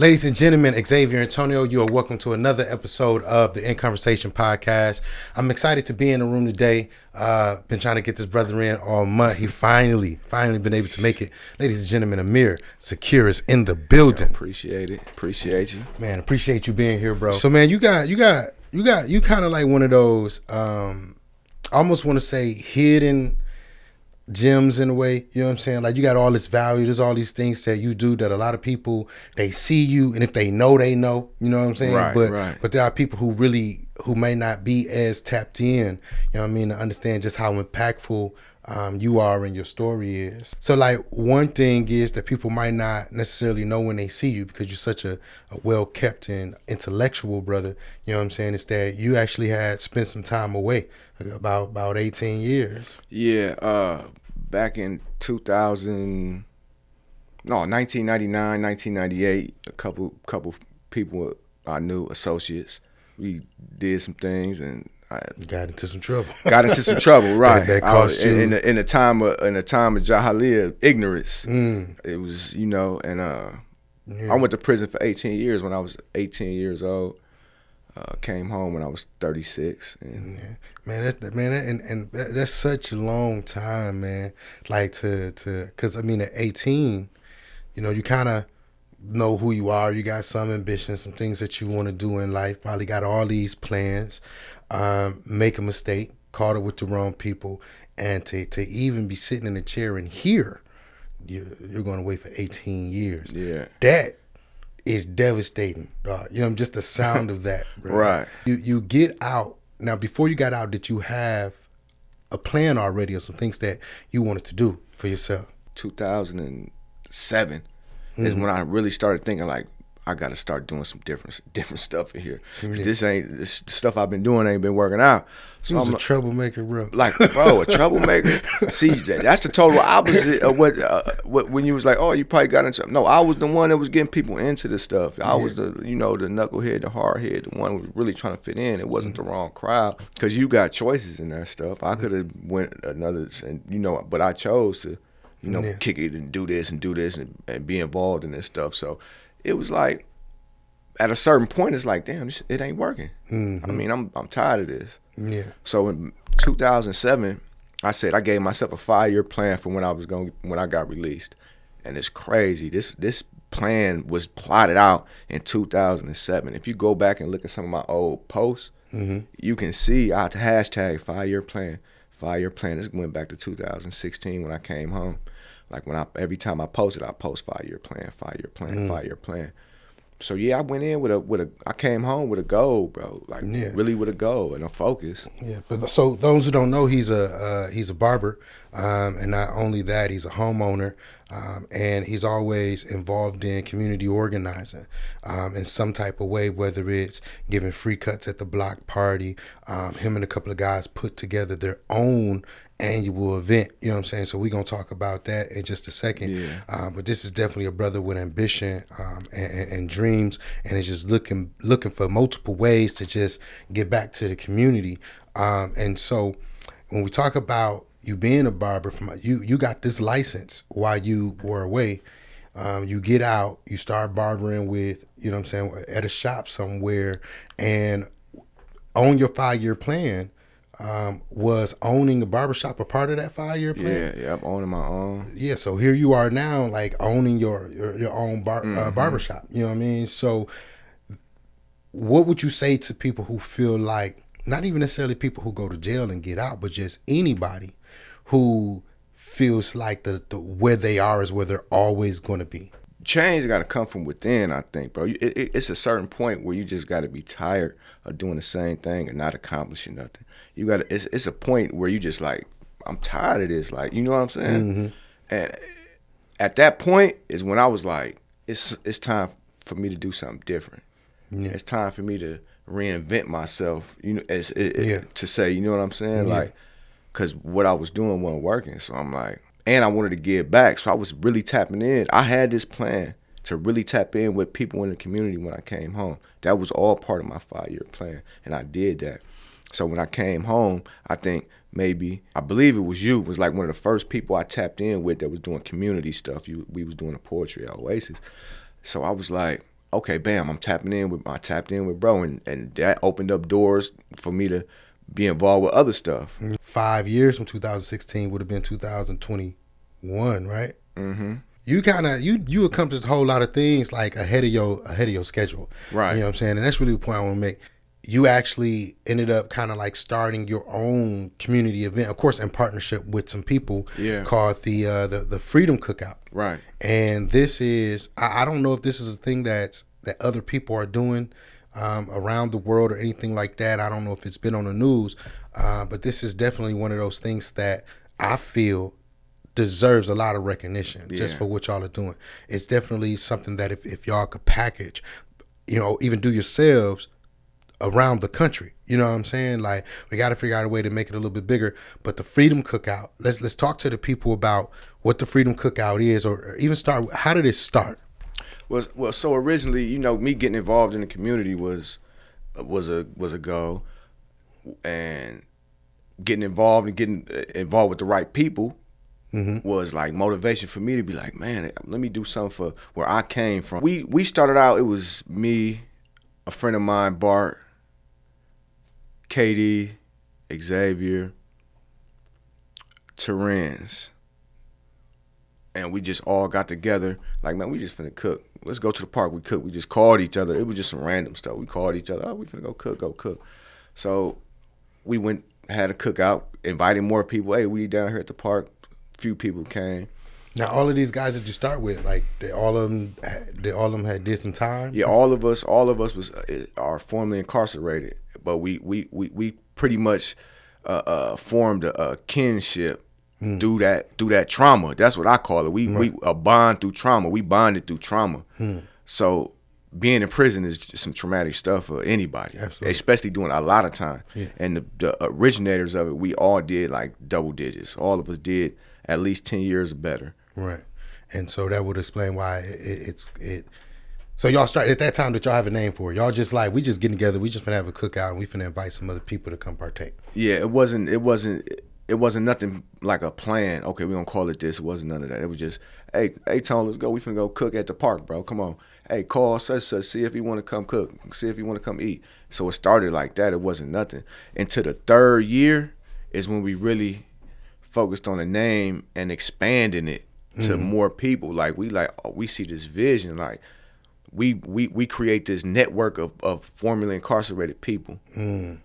Ladies and gentlemen, Xzavier Antonio, you are welcome to another episode of the In Conversation podcast. I'm excited to be in the room today. Been trying to get this brother in all month. He finally been able to make it. Ladies and gentlemen, Amir Zakkir is in the building. Man, appreciate it. Appreciate you. Man, appreciate you being here, bro. So man, you kind of like one of those, I almost want to say hidden gems in a way, you know what I'm saying? Like, you got all this value, there's all these things that you do that a lot of people, they see you, and if they know, they know, you know what I'm saying? Right, but there are people who may not be as tapped in, you know what I mean, to understand just how impactful you are and your story is. So like, one thing is that people might not necessarily know when they see you, because you're such a well-kept and intellectual brother, you know what I'm saying, is that you actually had spent some time away, about 18 years. Yeah, back in 1999, 1998, a couple people I knew, associates, we did some things and I got into some trouble. Right? That cost you in the time of Jahiliyah ignorance. It was, you know, and I went to prison for 18 years when I was 18 years old. Came home when I was 36. And yeah. Man, that's such a long time, man. Like because I mean, at 18, you know, you kind of know who you are. You got some ambitions, some things that you want to do in life. Probably got all these plans. Make a mistake, caught up with the wrong people, and to even be sitting in a chair and hear you're going to wait for 18 years. Yeah, that is devastating, dog. You know, just the sound of that. Bro. Right. You get out. Now, before you got out, did you have a plan already or some things that you wanted to do for yourself? 2007 is when I really started thinking, like, I got to start doing some different stuff in here. Cause this stuff I've been doing ain't been working out. So I'm a troublemaker, bro. Like, bro, a troublemaker. See, that's the total opposite of what when you was like, oh, you probably got into. No, I was the one that was getting people into this stuff. I was the, you know, the knucklehead, the hardhead, the one who was really trying to fit in. It wasn't the wrong crowd, because you got choices in that stuff. I could have went another, and you know, but I chose to, you know, kick it and do this and and be involved in this stuff. So. It was like, at a certain point, it's like, damn, it ain't working. I mean, I'm tired of this. Yeah. So in 2007, I gave myself a 5-year plan for when I got released, and it's crazy. This plan was plotted out in 2007. If you go back and look at some of my old posts, you can see I had to hashtag 5-year plan. 5-year plan. This went back to 2016 when I came home. Like, every time I posted, I post 5-year plan, 5-year plan, 5-year plan. So yeah, I went in I came home with a goal, bro. Like really with a goal and a focus. Yeah. So those who don't know, he's a barber, and not only that, he's a homeowner, and he's always involved in community organizing, in some type of way, whether it's giving free cuts at the block party. Him and a couple of guys put together their own annual event, you know what I'm saying? So we're going to talk about that in just a second. Yeah. But this is definitely a brother with ambition and dreams, and is just looking for multiple ways to just get back to the community. And so when we talk about you being a barber, you got this license while you were away. You get out, you start barbering with, you know what I'm saying, at a shop somewhere, and on your 5-year plan, was owning a barbershop a part of that 5-year plan? Yeah, I'm owning my own. Yeah, so here you are now, like, owning your own barbershop. You know what I mean? So what would you say to people who feel like, not even necessarily people who go to jail and get out, but just anybody who feels like the where they are is where they're always going to be? Change got to come from within, I think, bro. It's a certain point where you just got to be tired of doing the same thing and not accomplishing nothing. You got to. It's a point where you just like, I'm tired of this. Like, you know what I'm saying? And at that point is when I was like, it's time for me to do something different. Yeah. It's time for me to reinvent myself. You know, to say, you know what I'm saying? Yeah. Like, because what I was doing wasn't working. So I'm like. And I wanted to give back, so I was really tapping in. I had this plan to really tap in with people in the community when I came home. That was all part of my 5-year plan, and I did that. So when I came home, I believe it was you, was like one of the first people I tapped in with that was doing community stuff. We was doing a poetry at Oasis. So I was like, okay, bam, I tapped in with bro, and that opened up doors for me to be involved with other stuff. 5 years from 2016 would have been 2021, right? Mm-hmm. You kind of you accomplished a whole lot of things like ahead of your schedule, right? You know what I'm saying? And that's really the point I want to make. You actually ended up kind of like starting your own community event, of course, in partnership with some people, called the Freedom Cookout. Right. And this is, I don't know if this is a thing that other people are doing around the world or anything like that. I don't know if it's been on the news, but this is definitely one of those things that I feel deserves a lot of recognition just for what y'all are doing. It's definitely something that if y'all could package, even do yourselves, around the country, you know what I'm saying? Like, we got to figure out a way to make it a little bit bigger. But the Freedom Cookout, let's talk to the people about what the Freedom Cookout is, or even start. How did it start? Well, so originally, me getting involved in the community was a goal, and getting involved with the right people was like motivation for me to be like, man, let me do something for where I came from. We started out. It was me, a friend of mine, Bart, Katie, Xzavier, Terrence, and we just all got together like, man, we just finna cook. Let's go to the park. We cook. We just called each other. It was just some random stuff. We called each other. Oh, we finna go cook. So we went, had a cookout, invited more people. Hey, we down here at the park. A few people came. Now, all of these guys that you start with, like, they all of them had did some time? Yeah, all of us are formerly incarcerated, but we pretty much formed a kinship through that trauma. That's what I call it. We bond through trauma. We bonded through trauma. So being in prison is just some traumatic stuff for anybody, absolutely, especially doing a lot of time. Yeah. And the originators of it, we all did like double digits. All of us did at least 10 years or better. Right. And so that would explain why it's. So y'all start at that time that y'all have a name for it. Y'all just like, we just getting together. We just finna have a cookout and we finna invite some other people to come partake. Yeah, it wasn't nothing like a plan. Okay, we're gonna call it this. It wasn't none of that. It was just, hey Tone, let's go. We finna go cook at the park, bro. Come on. Hey, call such, see if you wanna come cook. See if you wanna come eat. So it started like that. It wasn't nothing. Into the third year is when we really focused on the name and expanding it to more people. Like we see this vision. Like we create this network of formerly incarcerated people, and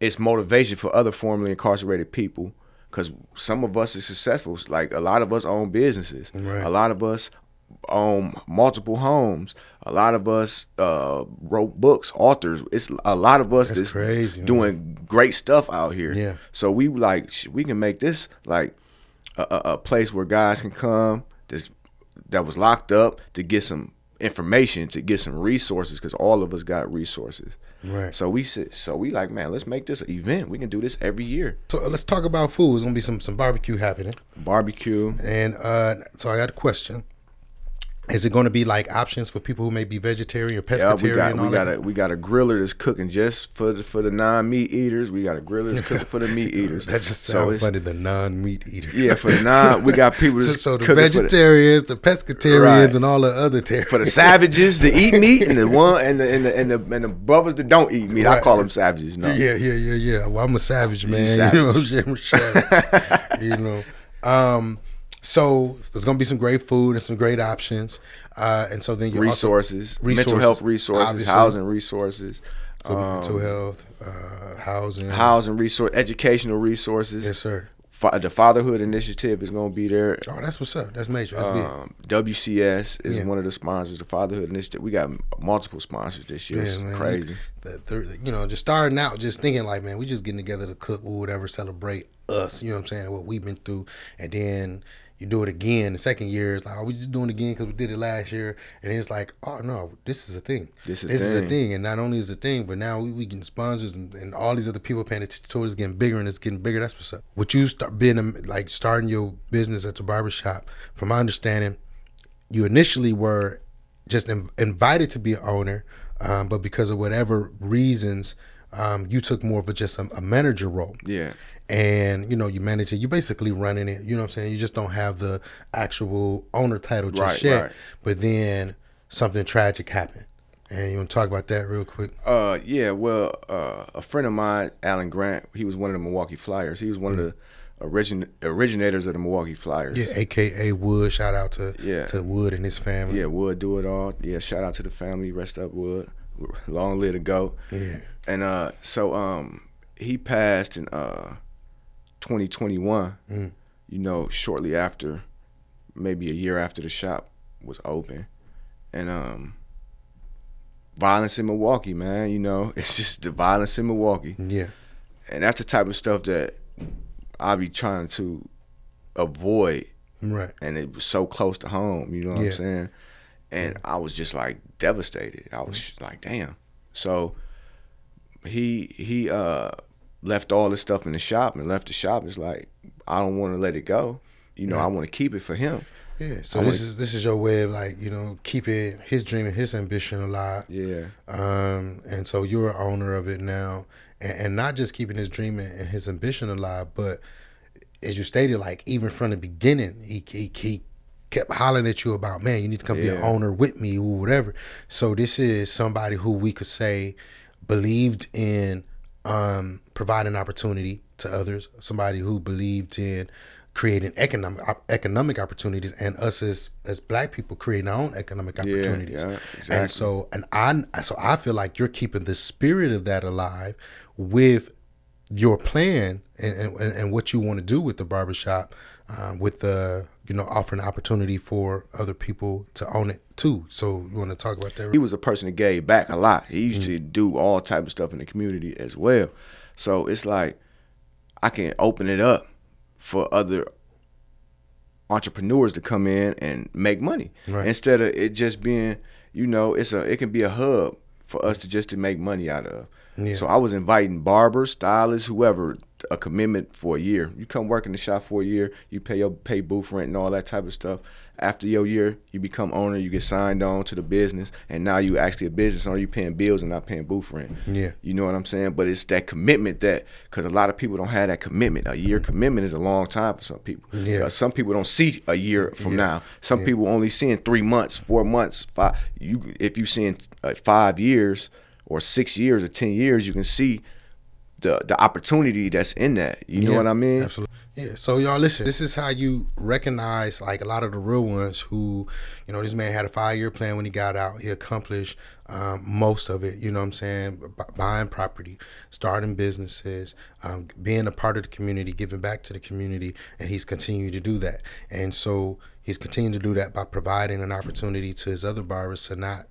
it's motivation for other formerly incarcerated people. Because some of us are successful. Like a lot of us own businesses. Right. A lot of us own multiple homes. A lot of us wrote books, authors. It's a lot of us that's crazy, doing great stuff out here. Yeah. So we like, we can make this like a place where guys can come that was locked up to get some information, to get some resources, because all of us got resources. Right. So we like, man, let's make this an event. We can do this every year. So let's talk about food. There's gonna be some barbecue happening. Barbecue. And so I got a question. Is it going to be like options for people who may be vegetarian or pescatarian? We got a griller that's cooking just for the non-meat eaters. We got a griller that's cooking for the meat eaters. That just sounds funny, the non-meat eaters. Yeah, we got people that's so the vegetarians, the pescatarians, right, and all the other terrorists. For the savages that eat meat, and the one and the brothers that don't eat meat. Right. I call them savages. No. Yeah. Well, I'm a savage, man. Savage. You know what I'm saying? So there's gonna be some great food and some great options, and so then resources, mental health resources, obviously. Housing resources, so mental health, housing resource, educational resources. Yes, sir. The Fatherhood Initiative is gonna be there. Oh, that's what's up. That's major. That's big. WCS is one of the sponsors. The Fatherhood Initiative. We got multiple sponsors this year. It's crazy. Just starting out, just thinking like, man, we just getting together to cook or whatever, celebrate us. You know what I'm saying? What we've been through, and then you do it again. The second year is like, oh, we just doing it again because we did it last year. And it's like, oh, no, this is a thing. This is a thing. And not only is it a thing, but now we getting sponsors and all these other people paying attention to it. It's getting bigger and it's getting bigger. That's what's up. Would you start starting your business at the barbershop? From my understanding, you initially were just invited to be an owner, but because of whatever reasons, you took more of a manager role. Yeah. And, you know, you manage it. You're basically running it. You know what I'm saying? You just don't have the actual owner title just yet. Right. But then something tragic happened. And you want to talk about that real quick? Yeah. Well, a friend of mine, Alan Grant, he was one of the Milwaukee Flyers. He was one of the originators of the Milwaukee Flyers. Yeah, a.k.a. Wood. Shout out to Wood and his family. Yeah, Wood do it all. Yeah, shout out to the family. Rest up, Wood. Long live to go. Yeah. And so he passed in 2021, you know, shortly after, maybe a year after the shop was open. And violence in Milwaukee, man, you know, it's just the violence in Milwaukee. Yeah. And that's the type of stuff that I be trying to avoid. Right. And it was so close to home, you know what I'm saying? And I was just like devastated. I was like, damn. So he left all this stuff in the shop and left the shop. It's like, I don't want to let it go. You know, I want to keep it for him. Yeah, so this is your way of, like, you know, keeping his dream and his ambition alive. Yeah. And so you're an owner of it now. And not just keeping his dream and his ambition alive, but as you stated, like, even from the beginning, he kept hollering at you about, man, you need to come be an owner with me or whatever. So this is somebody who we could say believed in providing opportunity to others, somebody who believed in creating economic opportunities, and us as Black people creating our own economic opportunities. Yeah, exactly. And so I feel like you're keeping the spirit of that alive with your plan and what you want to do with the barbershop, with the, you know, offering opportunity for other people to own it too. So you want to talk about that? He was a person that gave back a lot. He used to do all type of stuff in the community as well. So it's like, I can open it up for other entrepreneurs to come in and make money. Right. Instead of it just being, you know, it can be a hub for us to make money out of. Yeah. So I was inviting barbers, stylists, whoever, a commitment for a year. You come work in the shop for a year, you pay booth rent and all that type of stuff. After your year, you become owner, you get signed on to the business, and now you actually a business owner, you paying bills and not paying booth rent. Yeah. You know what I'm saying? But it's that commitment that, because a lot of people don't have that commitment. A year commitment is a long time for some people. Yeah. Some people don't see a year from now. Some people only seeing 3 months, 4 months, five. If you seeing 5 years or 6 years or 10 years, you can see the opportunity that's in that. You know what I mean? Absolutely. Yeah. So y'all listen, this is how you recognize, like, a lot of the real ones who, you know, this man had a 5-year plan when he got out. He accomplished most of it, you know what I'm saying? Buying property, starting businesses, being a part of the community, giving back to the community, and he's continued to do that. And so he's continued to do that by providing an opportunity to his other barbers to not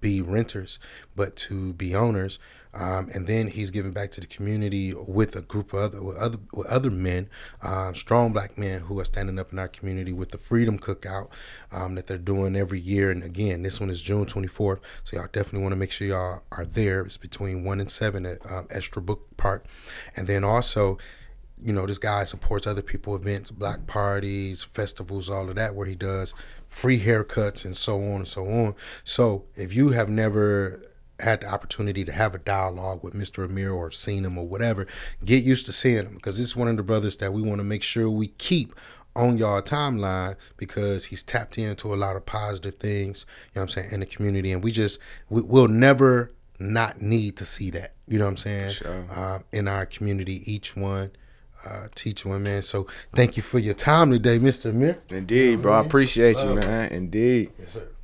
be renters, but to be owners. And then he's giving back to the community with a group of other men, strong Black men who are standing up in our community with the Freedom Cookout that they're doing every year. And again, this one is June 24th. So y'all definitely want to make sure y'all are there. It's between 1 and 7 at Estra Book Park. And then also, you know, this guy supports other people, events, Black parties, festivals, all of that, where he does free haircuts and so on and so on. So if you have never had the opportunity to have a dialogue with Mr. Amir or seen him or whatever, get used to seeing him, because this is one of the brothers that we want to make sure we keep on y'all timeline, because he's tapped into a lot of positive things, you know what I'm saying, in the community. And we'll never not need to see that, you know what I'm saying, sure, in our community, each one. Teach one, man. So thank you for your time today, Mr. Amir. Indeed, bro. I appreciate you, man. Indeed. Yes, sir.